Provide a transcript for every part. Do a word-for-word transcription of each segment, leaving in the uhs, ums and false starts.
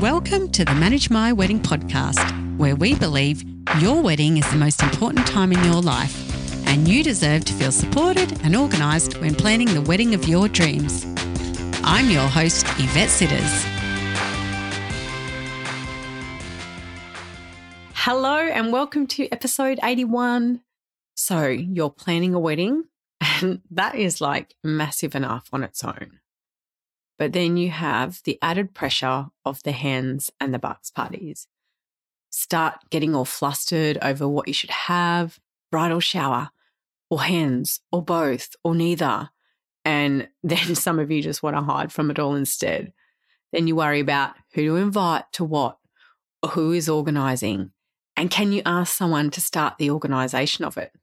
Welcome to the Manage My Wedding podcast, where we believe your wedding is the most important time in your life and you deserve to feel supported and organised when planning the wedding of your dreams. I'm your host, Yvette Sitters. Hello and welcome to episode eighty-one. So you're planning a wedding, and that is like massive enough on its own. But then you have the added pressure of the hens and the bucks parties. Start getting all flustered over what you should have, bridal shower or hens or both or neither. And then some of you just want to hide from it all instead. Then you worry about who to invite to what or who is organising. And can you ask someone to start the organisation of it?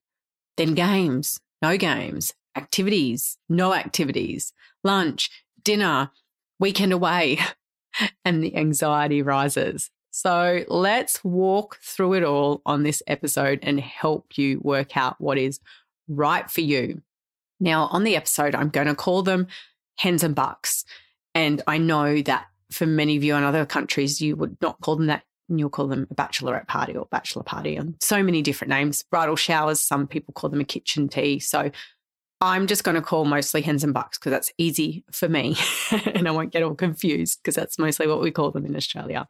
Then games, no games, activities, no activities, lunch, dinner, weekend away, and the anxiety rises. So let's walk through it all on this episode and help you work out what is right for you. Now, on the episode, I'm going to call them hens and bucks. And I know that for many of you in other countries, you would not call them that. And you'll call them a bachelorette party or bachelor party, and so many different names. Bridal showers, some people call them a kitchen tea. So I'm just going to call mostly hens and bucks because that's easy for me and I won't get all confused because that's mostly what we call them in Australia.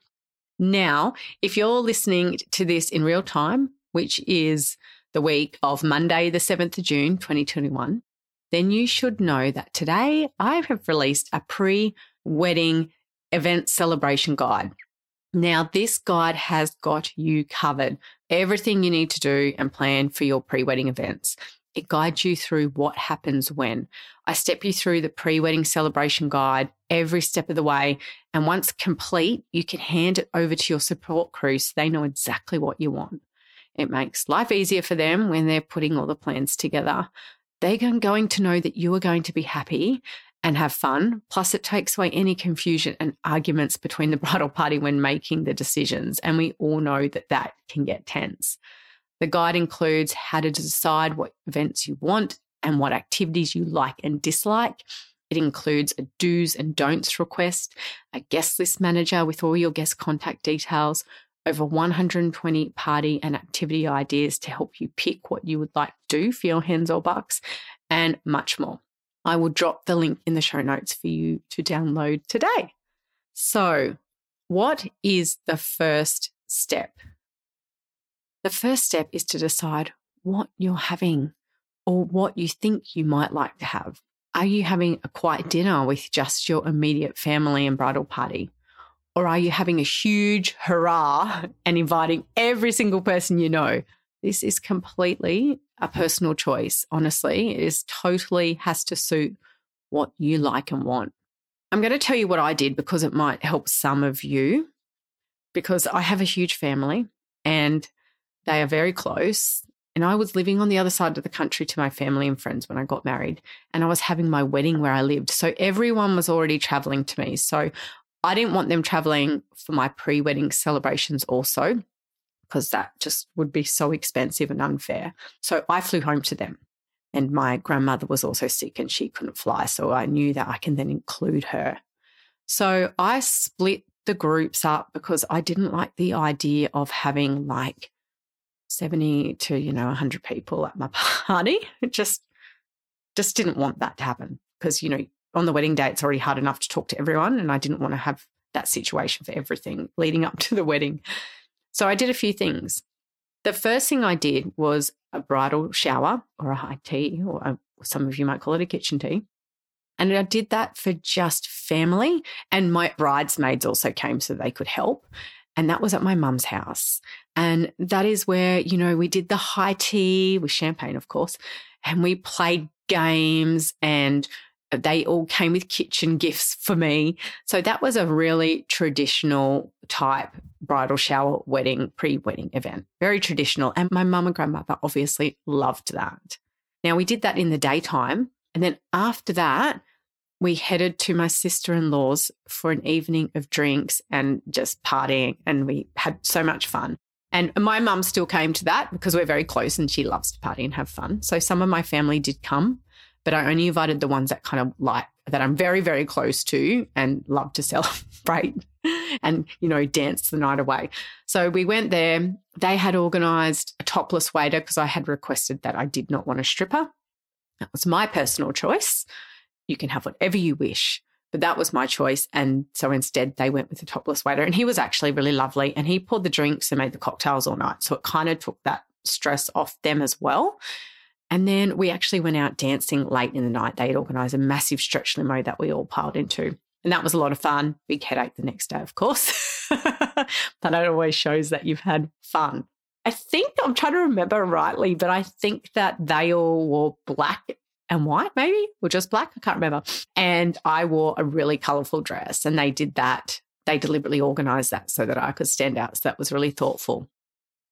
Now, if you're listening to this in real time, which is the week of Monday the seventh of June twenty twenty-one, then you should know that today I have released a pre-wedding event celebration guide. Now, this guide has got you covered. Everything you need to do and plan for your pre-wedding events. It guides you through what happens when. I step you through the pre-wedding celebration guide every step of the way. And once complete, you can hand it over to your support crew so they know exactly what you want. It makes life easier for them when they're putting all the plans together. They're going to know that you are going to be happy and have fun. Plus, it takes away any confusion and arguments between the bridal party when making the decisions. And we all know that that can get tense. The guide includes how to decide what events you want and what activities you like and dislike. It includes a do's and don'ts request, a guest list manager with all your guest contact details, over one hundred twenty party and activity ideas to help you pick what you would like to do for your hens or bucks, and much more. I will drop the link in the show notes for you to download today. So, what is the first step? The first step is to decide what you're having or what you think you might like to have. Are you having a quiet dinner with just your immediate family and bridal party? Or are you having a huge hurrah and inviting every single person you know? This is completely a personal choice, honestly. It is totally has to suit what you like and want. I'm going to tell you what I did because it might help some of you, because I have a huge family and they are very close, and I was living on the other side of the country to my family and friends when I got married, and I was having my wedding where I lived. So everyone was already travelling to me. So I didn't want them travelling for my pre-wedding celebrations also, because that just would be so expensive and unfair. So I flew home to them, and my grandmother was also sick and she couldn't fly. So I knew that I can then include her. So I split the groups up because I didn't like the idea of having like seventy to, you know, one hundred people at my party. It just, just didn't want that to happen because, you know, on the wedding day, it's already hard enough to talk to everyone, and I didn't want to have that situation for everything leading up to the wedding. So I did a few things. The first thing I did was a bridal shower or a high tea, or a, some of you might call it a kitchen tea. And I did that for just family, and my bridesmaids also came so they could help. And that was at my mum's house. And that is where, you know, we did the high tea with champagne, of course, and we played games, and they all came with kitchen gifts for me. So that was a really traditional type bridal shower wedding, pre-wedding event, very traditional. And my mum and grandmother obviously loved that. Now, we did that in the daytime. And then after that, we headed to my sister-in-law's for an evening of drinks and just partying, and we had so much fun. And my mum still came to that because we're very close and she loves to party and have fun. So some of my family did come, but I only invited the ones that kind of like, that I'm very, very close to and love to celebrate. and, you know, danced the night away. So we went there. They had organised a topless waiter because I had requested that I did not want a stripper. That was my personal choice. You can have whatever you wish, but that was my choice. And so instead they went with a topless waiter, and he was actually really lovely, and he poured the drinks and made the cocktails all night. So it kind of took that stress off them as well. And then we actually went out dancing late in the night. They had organised a massive stretch limo that we all piled into. And that was a lot of fun. Big headache the next day, of course. That always shows that you've had fun. I think, I'm trying to remember rightly, but I think that they all wore black and white maybe, or just black, I can't remember. And I wore a really colourful dress, and they did that. They deliberately organised that so that I could stand out. So that was really thoughtful.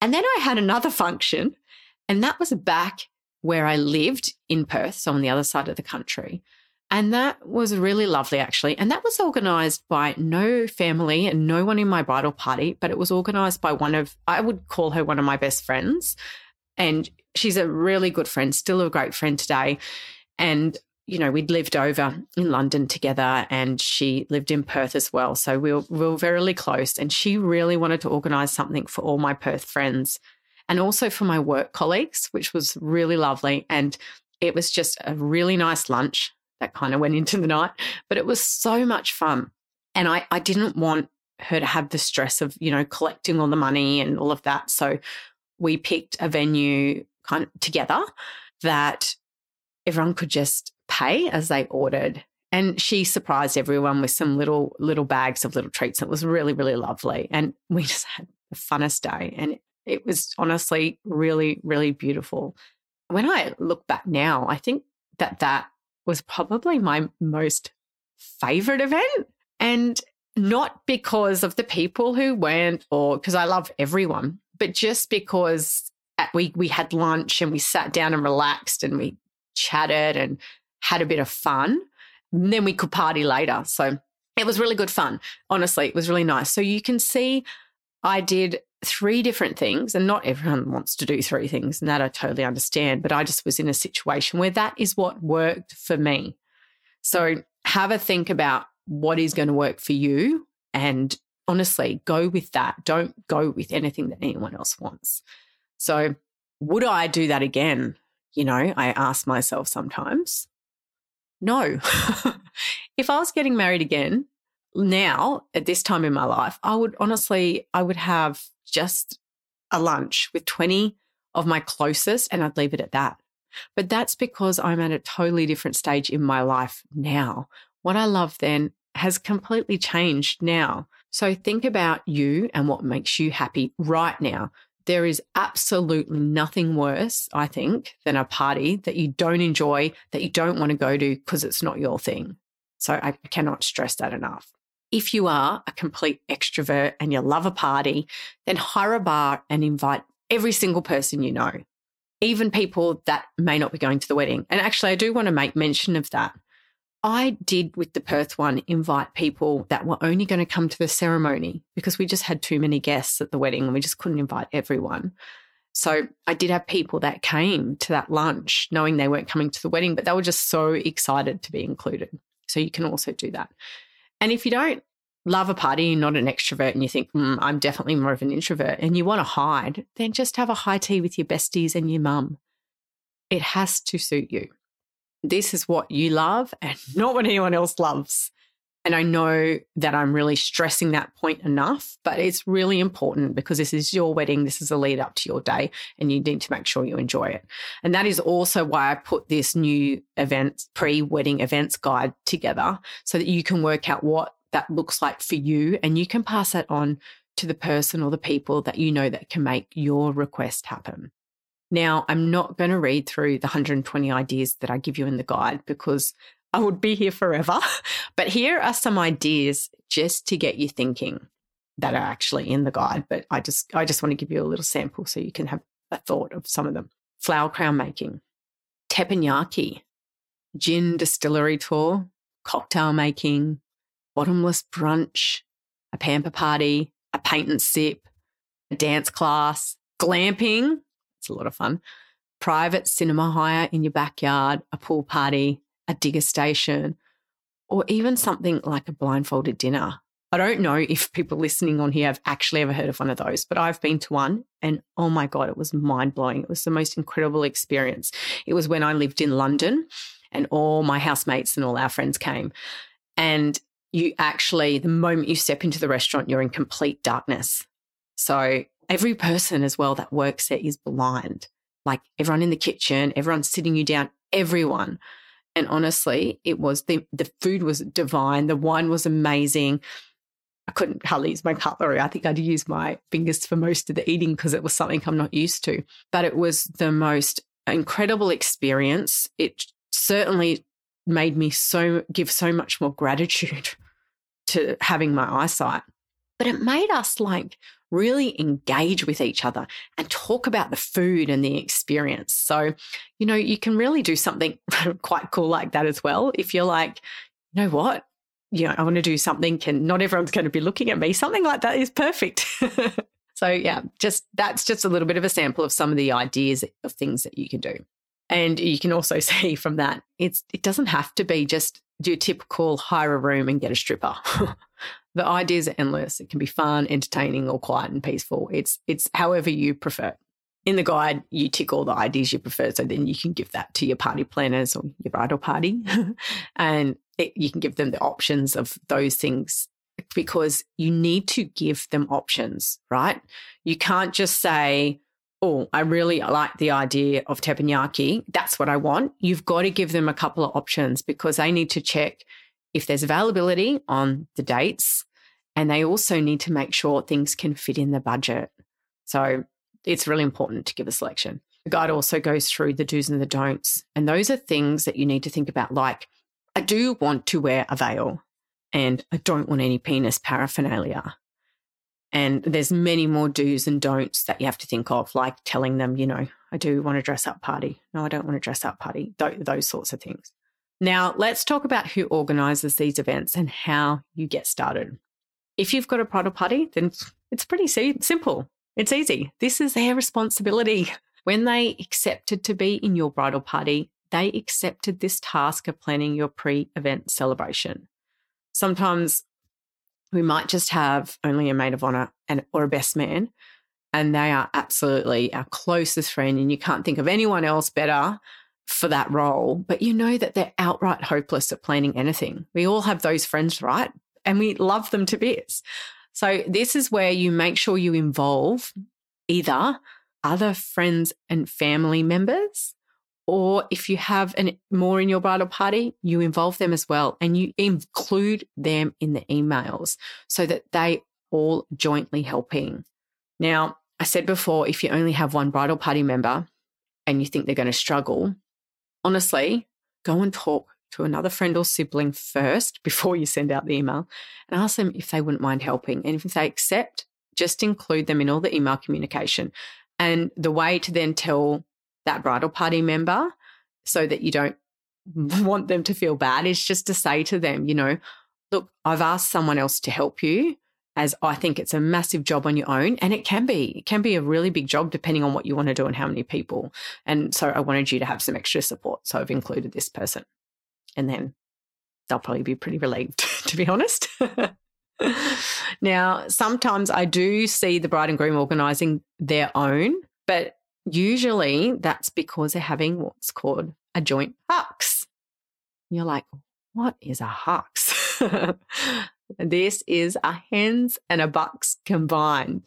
And then I had another function, and that was back where I lived in Perth, so on the other side of the country. And that was really lovely, actually. And that was organised by no family and no one in my bridal party, but it was organised by one of, I would call her one of my best friends. And she's a really good friend, still a great friend today. And, you know, we'd lived over in London together, and she lived in Perth as well. So we were, we were very close, and she really wanted to organise something for all my Perth friends and also for my work colleagues, which was really lovely. And it was just a really nice lunch that kind of went into the night, but it was so much fun. And I, I didn't want her to have the stress of, you know, collecting all the money and all of that. So we picked a venue kind of together that everyone could just pay as they ordered. And she surprised everyone with some little, little bags of little treats. It was really, really lovely. And we just had the funnest day. And it was honestly really, really beautiful. When I look back now, I think that that was probably my most favourite event, and not because of the people who went or because I love everyone, but just because at, we we had lunch and we sat down and relaxed and we chatted and had a bit of fun, and then we could party later. So it was really good fun. Honestly, it was really nice. So you can see I did three different things, and not everyone wants to do three things, and that I totally understand, but I just was in a situation where that is what worked for me. So have a think about what is going to work for you, and honestly, go with that. Don't go with anything that anyone else wants. So would I do that again? You know, I ask myself sometimes. No. If I was getting married again now at this time in my life, I would honestly, I would have just a lunch with twenty of my closest, and I'd leave it at that. But that's because I'm at a totally different stage in my life now. What I loved then has completely changed now. So think about you and what makes you happy right now. There is absolutely nothing worse, I think, than a party that you don't enjoy, that you don't want to go to because it's not your thing. So I cannot stress that enough. If you are a complete extrovert and you love a party, then hire a bar and invite every single person you know, even people that may not be going to the wedding. And actually, I do want to make mention of that. I did with the Perth one invite people that were only going to come to the ceremony because we just had too many guests at the wedding and we just couldn't invite everyone. So I did have people that came to that lunch knowing they weren't coming to the wedding, but they were just so excited to be included. So you can also do that. And if you don't love a party, you're not an extrovert and you think, mm, I'm definitely more of an introvert and you want to hide, then just have a high tea with your besties and your mum. It has to suit you. This is what you love and not what anyone else loves. And I know that I'm really stressing that point enough, but it's really important because this is your wedding. This is a lead up to your day and you need to make sure you enjoy it. And that is also why I put this new events, pre-wedding events guide together so that you can work out what that looks like for you and you can pass that on to the person or the people that you know that can make your request happen. Now, I'm not going to read through the one hundred twenty ideas that I give you in the guide because I would be here forever, but here are some ideas just to get you thinking that are actually in the guide, but I just I just want to give you a little sample so you can have a thought of some of them. Flower crown making, teppanyaki, gin distillery tour, cocktail making, bottomless brunch, a pamper party, a paint and sip, a dance class, glamping, it's a lot of fun, private cinema hire in your backyard, a pool party, a digger station, or even something like a blindfolded dinner. I don't know if people listening on here have actually ever heard of one of those, but I've been to one and oh my God, it was mind-blowing. It was the most incredible experience. It was when I lived in London and all my housemates and all our friends came. And you actually, the moment you step into the restaurant, you're in complete darkness. So every person as well that works there is blind, like everyone in the kitchen, everyone sitting you down, everyone. And honestly, it was the, the food was divine. The wine was amazing. I couldn't hardly use my cutlery. I think I'd use my fingers for most of the eating because it was something I'm not used to. But it was the most incredible experience. It certainly made me so give so much more gratitude to having my eyesight. But it made us like really engage with each other and talk about the food and the experience. So, you know, you can really do something quite cool like that as well. If you're like, you know what, you know, I want to do something and not everyone's going to be looking at me, something like that is perfect. So, yeah, just that's just a little bit of a sample of some of the ideas of things that you can do. And you can also see from that, it's it doesn't have to be just do a typical hire a room and get a stripper. The ideas are endless. It can be fun, entertaining, or quiet and peaceful. It's it's however you prefer. In the guide, you tick all the ideas you prefer, so then you can give that to your party planners or your bridal party and it, you can give them the options of those things because you need to give them options, right? You can't just say, oh, I really like the idea of teppanyaki. That's what I want. You've got to give them a couple of options because they need to check if there's availability on the dates, and they also need to make sure things can fit in the budget. So it's really important to give a selection. The guide also goes through the do's and the don'ts, and those are things that you need to think about, like I do want to wear a veil and I don't want any penis paraphernalia. And there's many more do's and don'ts that you have to think of, like telling them, you know, I do want a dress-up party. No, I don't want a dress-up party, those, those sorts of things. Now, let's talk about who organises these events and how you get started. If you've got a bridal party, then it's pretty simple. It's easy. This is their responsibility. When they accepted to be in your bridal party, they accepted this task of planning your pre-event celebration. Sometimes we might just have only a maid of honour and or a best man, and they are absolutely our closest friend, and you can't think of anyone else better for that role, but you know that they're outright hopeless at planning anything. We all have those friends, right? And we love them to bits. So this is where you make sure you involve either other friends and family members, or if you have an, more in your bridal party, you involve them as well, and you include them in the emails so that they all jointly helping. Now, I said before, if you only have one bridal party member and you think they're going to struggle, honestly, go and talk to another friend or sibling first before you send out the email and ask them if they wouldn't mind helping. And if they accept, just include them in all the email communication. And the way to then tell that bridal party member so that you don't want them to feel bad is just to say to them, you know, look, I've asked someone else to help you as I think it's a massive job on your own, and it can be. It can be a really big job depending on what you want to do and how many people. And so I wanted you to have some extra support, so I've included this person. And then they'll probably be pretty relieved, to be honest. Now, sometimes I do see the bride and groom organising their own, but usually that's because they're having what's called a joint hux. You're like, what is a hux? This is a hens and a bucks combined.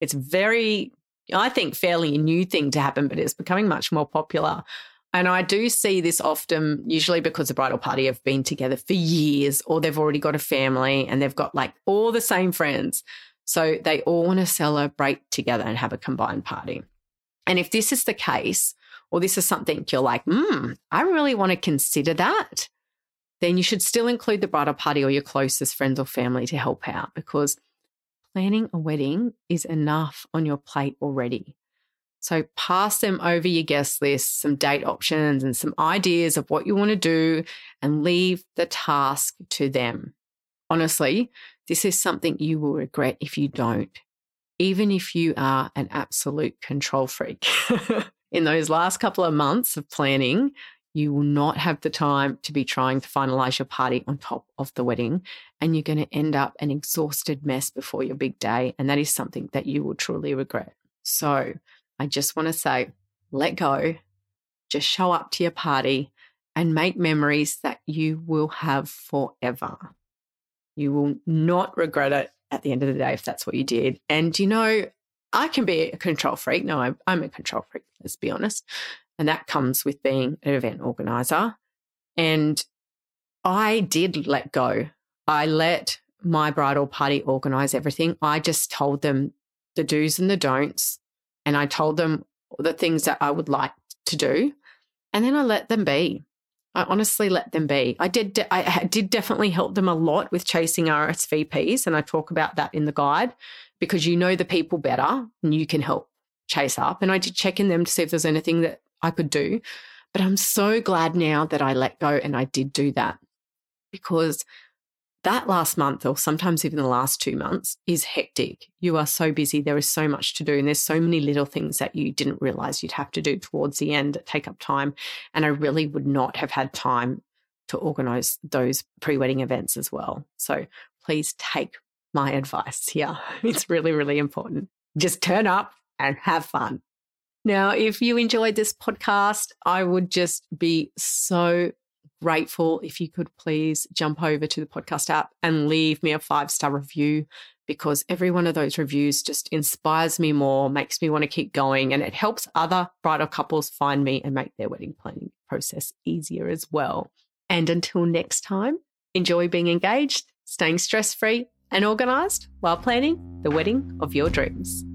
It's very, I think, fairly a new thing to happen, but it's becoming much more popular. And I do see this often, usually because the bridal party have been together for years or they've already got a family and they've got like all the same friends. So they all want to celebrate together and have a combined party. And if this is the case, or this is something you're like, hmm, I really want to consider that, then you should still include the bridal party or your closest friends or family to help out, because planning a wedding is enough on your plate already. So pass them over your guest list, some date options and some ideas of what you want to do, and leave the task to them. Honestly, this is something you will regret if you don't, even if you are an absolute control freak. In those last couple of months of planning, You will not have the time to be trying to finalize your party on top of the wedding, and you're going to end up an exhausted mess before your big day, and that is something that you will truly regret. So I just want to say, let go, just show up to your party and make memories that you will have forever. You will not regret it at the end of the day if that's what you did. And, you know, I can be a control freak. No, I'm, I'm a control freak, let's be honest. And that comes with being an event organizer. And I did let go. I let my bridal party organize everything. I just told them the do's and the don'ts, and I told them the things that I would like to do, and then I let them be. I honestly let them be. I did de- I did definitely help them a lot with chasing R S V Ps, and I talk about that in the guide, because you know the people better and you can help chase up. And I did check in them to see if there's anything that I could do. But I'm so glad now that I let go and I did do that, because that last month, or sometimes even the last two months, is hectic. You are so busy. There is so much to do, and there's so many little things that you didn't realise you'd have to do towards the end that take up time. And I really would not have had time to organise those pre-wedding events as well. So please take my advice here. It's really, really important. Just turn up and have fun. Now, if you enjoyed this podcast, I would just be so grateful if you could please jump over to the podcast app and leave me a five-star review, because every one of those reviews just inspires me more, makes me want to keep going, and it helps other bridal couples find me and make their wedding planning process easier as well. And until next time, enjoy being engaged, staying stress-free and organised while planning the wedding of your dreams.